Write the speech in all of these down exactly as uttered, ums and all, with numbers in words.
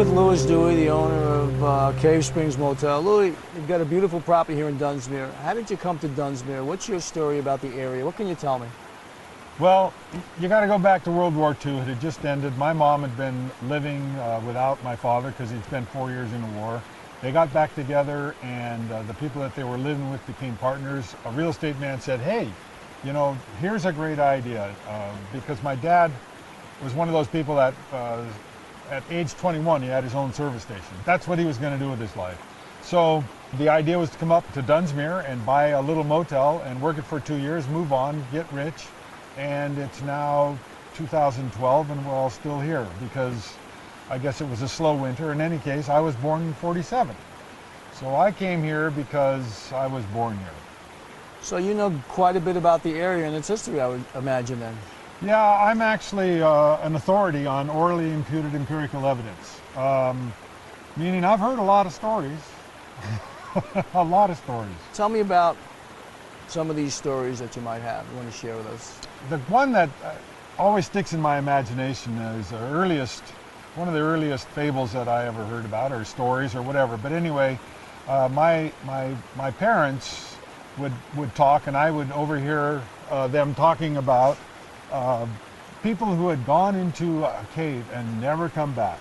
with Louie Dewey, the owner of uh, Cave Springs Motel. Louie, you've got a beautiful property here in Dunsmuir. How did you come to Dunsmuir? What's your story about the area? What can you tell me? Well, you got to go back to World War Two. It had just ended. My mom had been living uh, without my father because he'd spent four years in the war. They got back together, and uh, the people that they were living with became partners. A real estate man said, hey, you know, here's a great idea, uh, because my dad was one of those people that uh, at age twenty-one, he had his own service station. That's what he was going to do with his life. So the idea was to come up to Dunsmuir and buy a little motel and work it for two years, move on, get rich. And it's now two thousand twelve, and we're all still here because I guess it was a slow winter. In any case, I was born in forty-seven. So I came here because I was born here. So you know quite a bit about the area and its history, I would imagine, then. Yeah, I'm actually uh, an authority on orally imputed empirical evidence, um, meaning I've heard a lot of stories, a lot of stories. Tell me about some of these stories that you might have, you want to share with us. The one that always sticks in my imagination is the earliest, one of the earliest fables that I ever heard about, or stories, or whatever. But anyway, uh, my, my, my parents would, would talk, and I would overhear uh, them talking about Uh, people who had gone into a cave and never come back.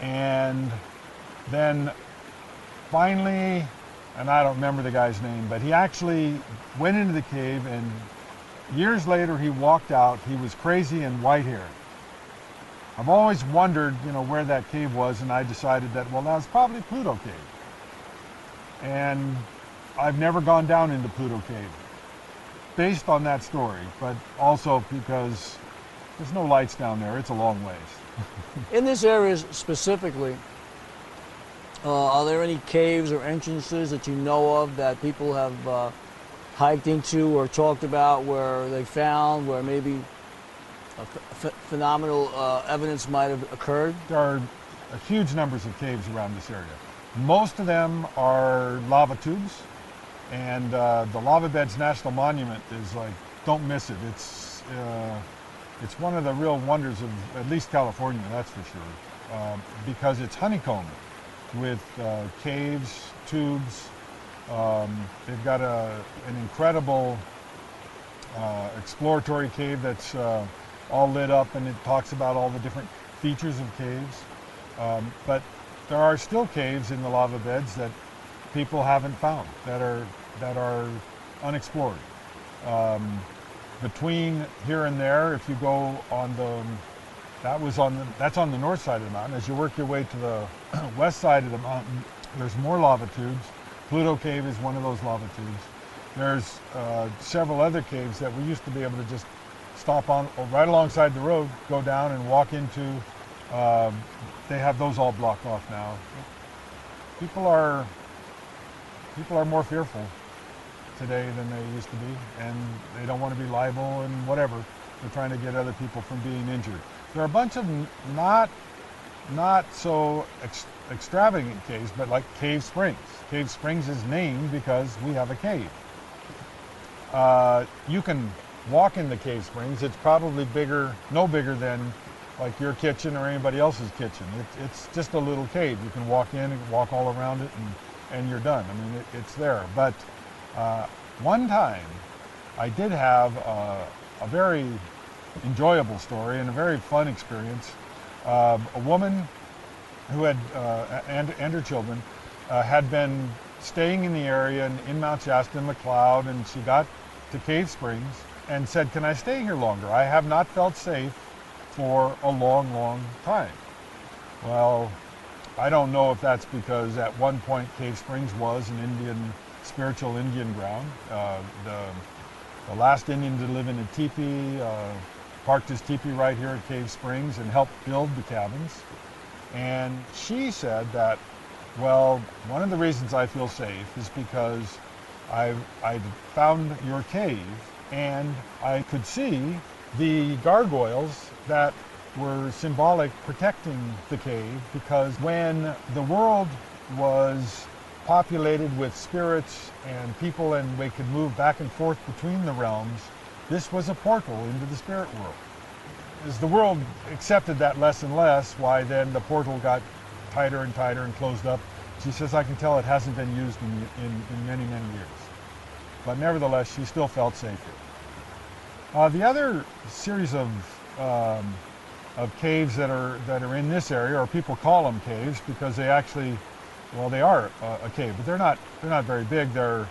And then finally, and I don't remember the guy's name, but he actually went into the cave, and years later he walked out. He was crazy and white-haired. I've always wondered, you know, where that cave was, and I decided that, well, that was probably Pluto Cave. And I've never gone down into Pluto Cave, based on that story, but also because there's no lights down there. It's a long ways. In this area specifically, uh, are there any caves or entrances that you know of that people have uh, hiked into or talked about, where they found, where maybe ph phenomenal uh, evidence might have occurred? There are huge numbers of caves around this area. Most of them are lava tubes. And uh, the Lava Beds National Monument is like, don't miss it. It's, uh, it's one of the real wonders of at least California, that's for sure, uh, because it's honeycombed with uh, caves, tubes. Um, they've got a, an incredible uh, exploratory cave that's uh, all lit up, and it talks about all the different features of caves. Um, but there are still caves in the lava beds that people haven't found, that are that are unexplored. Um, between here and there, if you go on the that was on the that's on the north side of the mountain. As you work your way to the west side of the mountain, there's more lava tubes. Pluto Cave is one of those lava tubes. There's uh, several other caves that we used to be able to just stop on right alongside the road, go down and walk into. Um, they have those all blocked off now. People are. People are more fearful today than they used to be, and they don't want to be liable and whatever. They're trying to get other people from being injured. There are a bunch of not, not so ex extravagant caves, but like Cave Springs. Cave Springs is named because we have a cave. Uh, you can walk in the Cave Springs. It's probably bigger, no bigger than like your kitchen or anybody else's kitchen. It, it's just a little cave. You can walk in and walk all around it, and and you're done. I mean, it, it's there. But uh, one time I did have a, a very enjoyable story and a very fun experience. Uh, a woman who had, uh, and, and her children, uh, had been staying in the area and in Mount Shasta and McLeod, and she got to Cave Springs and said, can I stay here longer? I have not felt safe for a long, long time. Well, I don't know if that's because at one point Cave Springs was an Indian, spiritual Indian ground. Uh, the, the last Indian to live in a teepee uh, parked his teepee right here at Cave Springs and helped build the cabins. And she said that, well, one of the reasons I feel safe is because I I found your cave, and I could see the gargoyles that were symbolic protecting the cave, because when the world was populated with spirits and people and they could move back and forth between the realms, this was a portal into the spirit world. As the world accepted that less and less, why then the portal got tighter and tighter and closed up. She says, I can tell it hasn't been used in, in, in many, many years. But nevertheless, she still felt safe here. Uh, the other series of, um, of caves that are, that are in this area, or people call them caves because they actually, well, they are a, a cave, but they're not, they're not very big. They're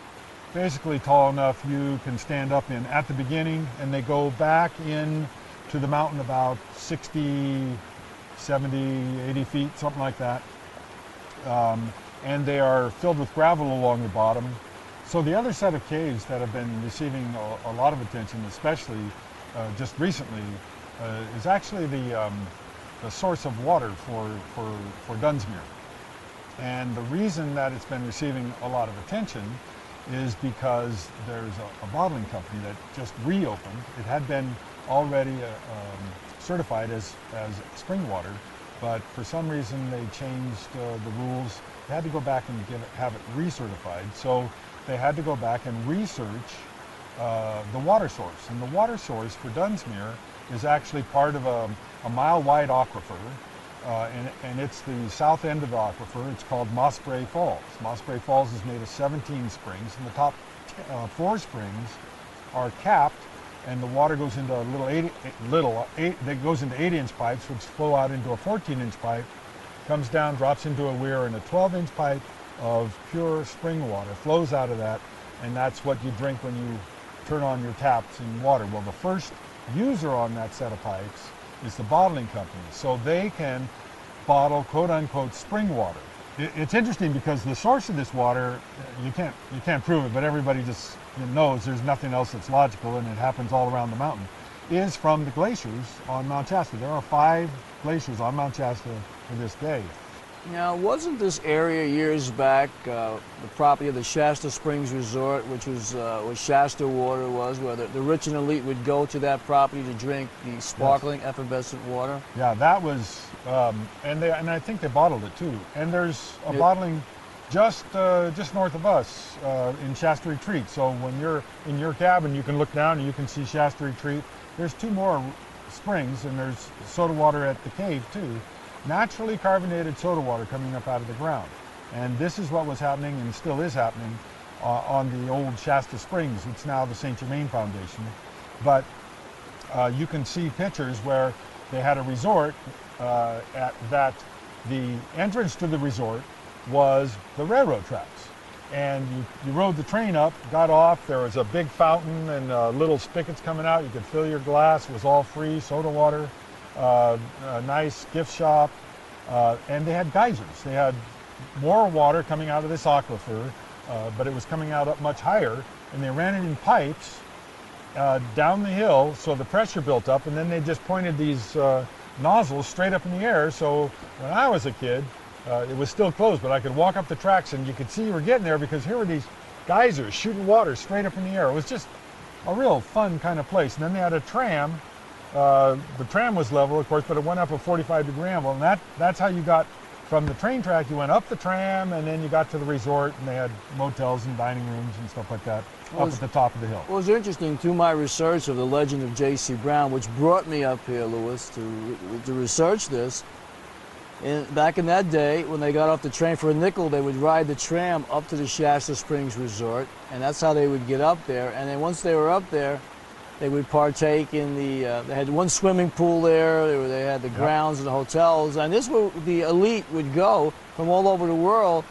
basically tall enough you can stand up in at the beginning, and they go back in to the mountain about sixty, seventy, eighty feet, something like that. Um, and they are filled with gravel along the bottom. So the other set of caves that have been receiving a, a lot of attention, especially uh, just recently, uh, is actually the, um, the source of water for, for, for Dunsmuir. And the reason that it's been receiving a lot of attention is because there's a, a bottling company that just reopened. It had been already uh, um, certified as, as spring water, but for some reason they changed uh, the rules. They had to go back and give it, have it recertified, so they had to go back and research uh, the water source. And the water source for Dunsmuir is actually part of a, a mile-wide aquifer, uh, and, and it's the south end of the aquifer. It's called Mossbrae Falls. Mossbrae Falls is made of seventeen springs, and the top uh, four springs are capped, and the water goes into a little eight, little eight, that goes into eight-inch pipes, which flow out into a fourteen-inch pipe, comes down, drops into a weir, and a twelve-inch pipe of pure spring water flows out of that, and that's what you drink when you turn on your taps and water. Well, the first user on that set of pipes is the bottling company, so they can bottle quote-unquote spring water. It's interesting because the source of this water, you can't, you can't prove it, but everybody just knows there's nothing else that's logical, and it happens all around the mountain, is from the glaciers on Mount Shasta. There are five glaciers on Mount Shasta to this day. Now, wasn't this area years back uh, the property of the Shasta Springs Resort, which was uh, where Shasta water was, where the, the rich and elite would go to that property to drink the sparkling, yes, effervescent water? Yeah, that was, um, and they, and I think they bottled it too. And there's a it, bottling just uh, just north of us uh, in Shasta Retreat. So when you're in your cabin, you can look down and you can see Shasta Retreat. There's two more springs, and there's soda water at the cave too. Naturally carbonated soda water coming up out of the ground. And this is what was happening, and still is happening, uh, on the old Shasta Springs. It's now the Saint Germain Foundation. But uh, you can see pictures where they had a resort uh, at that the entrance to the resort was the railroad tracks. And you, you rode the train up, got off, there was a big fountain and uh, little spigots coming out. You could fill your glass, it was all free soda water. Uh, a nice gift shop, uh, and they had geysers. They had more water coming out of this aquifer, uh, but it was coming out up much higher, and they ran it in pipes uh, down the hill, so the pressure built up, and then they just pointed these uh, nozzles straight up in the air. So when I was a kid, uh, it was still closed, but I could walk up the tracks, and you could see you were getting there because here were these geysers shooting water straight up in the air. It was just a real fun kind of place. And then they had a tram. Uh, the tram was level, of course, but it went up a forty-five degree angle, and that, that's how you got from the train track. You went up the tram, and then you got to the resort, and they had motels and dining rooms and stuff like that well, up was, at the top of the hill. Well, it was interesting, through my research of the legend of J C Brown, which brought me up here, Louis, to, to research this. And back in that day, when they got off the train for a nickel, they would ride the tram up to the Shasta Springs Resort, and that's how they would get up there. And then once they were up there, they would partake in the, uh, they had one swimming pool there, they, were, they had the grounds and the hotels, and this where the elite would go from all over the world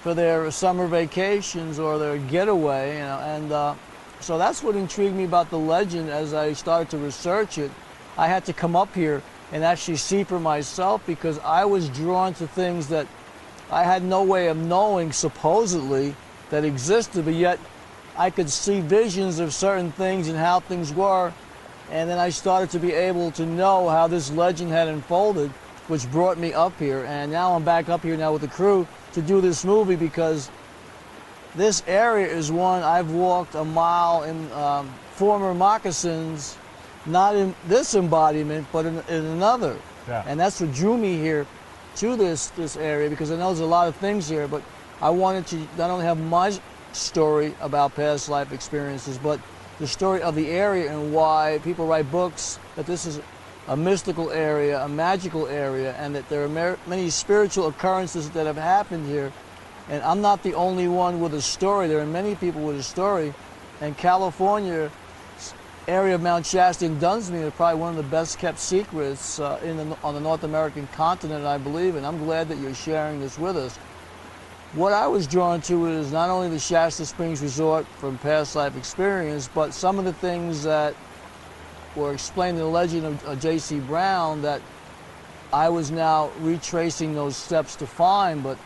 for their summer vacations or their getaway, you know, and uh, so that's what intrigued me about the legend. As I started to research it, I had to come up here and actually see for myself, because I was drawn to things that I had no way of knowing, supposedly, that existed, but yet I could see visions of certain things and how things were, and then I started to be able to know how this legend had unfolded, which brought me up here. And now I'm back up here now with the crew to do this movie, because this area is one I've walked a mile in um, former moccasins, not in this embodiment, but in, in another. Yeah. And that's what drew me here to this, this area, because I know there's a lot of things here, but I wanted to not only have my story about past life experiences, but the story of the area and why people write books that this is a mystical area, a magical area, and that there are many spiritual occurrences that have happened here. And I'm not the only one with a story. There are many people with a story. And California, area of Mount Shasta and Dunsmuir, is probably one of the best kept secrets uh, in the, on the North American continent, I believe, and I'm glad that you're sharing this with us. What I was drawn to is not only the Shasta Springs Resort from past life experience, but some of the things that were explained in the legend of uh, J C Brown that I was now retracing those steps to find. But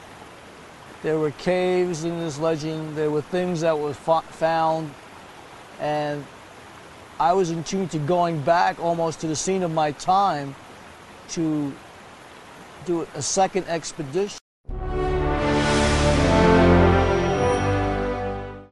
there were caves in this legend, there were things that were fo found, and I was in tune to going back almost to the scene of my time to do a second expedition.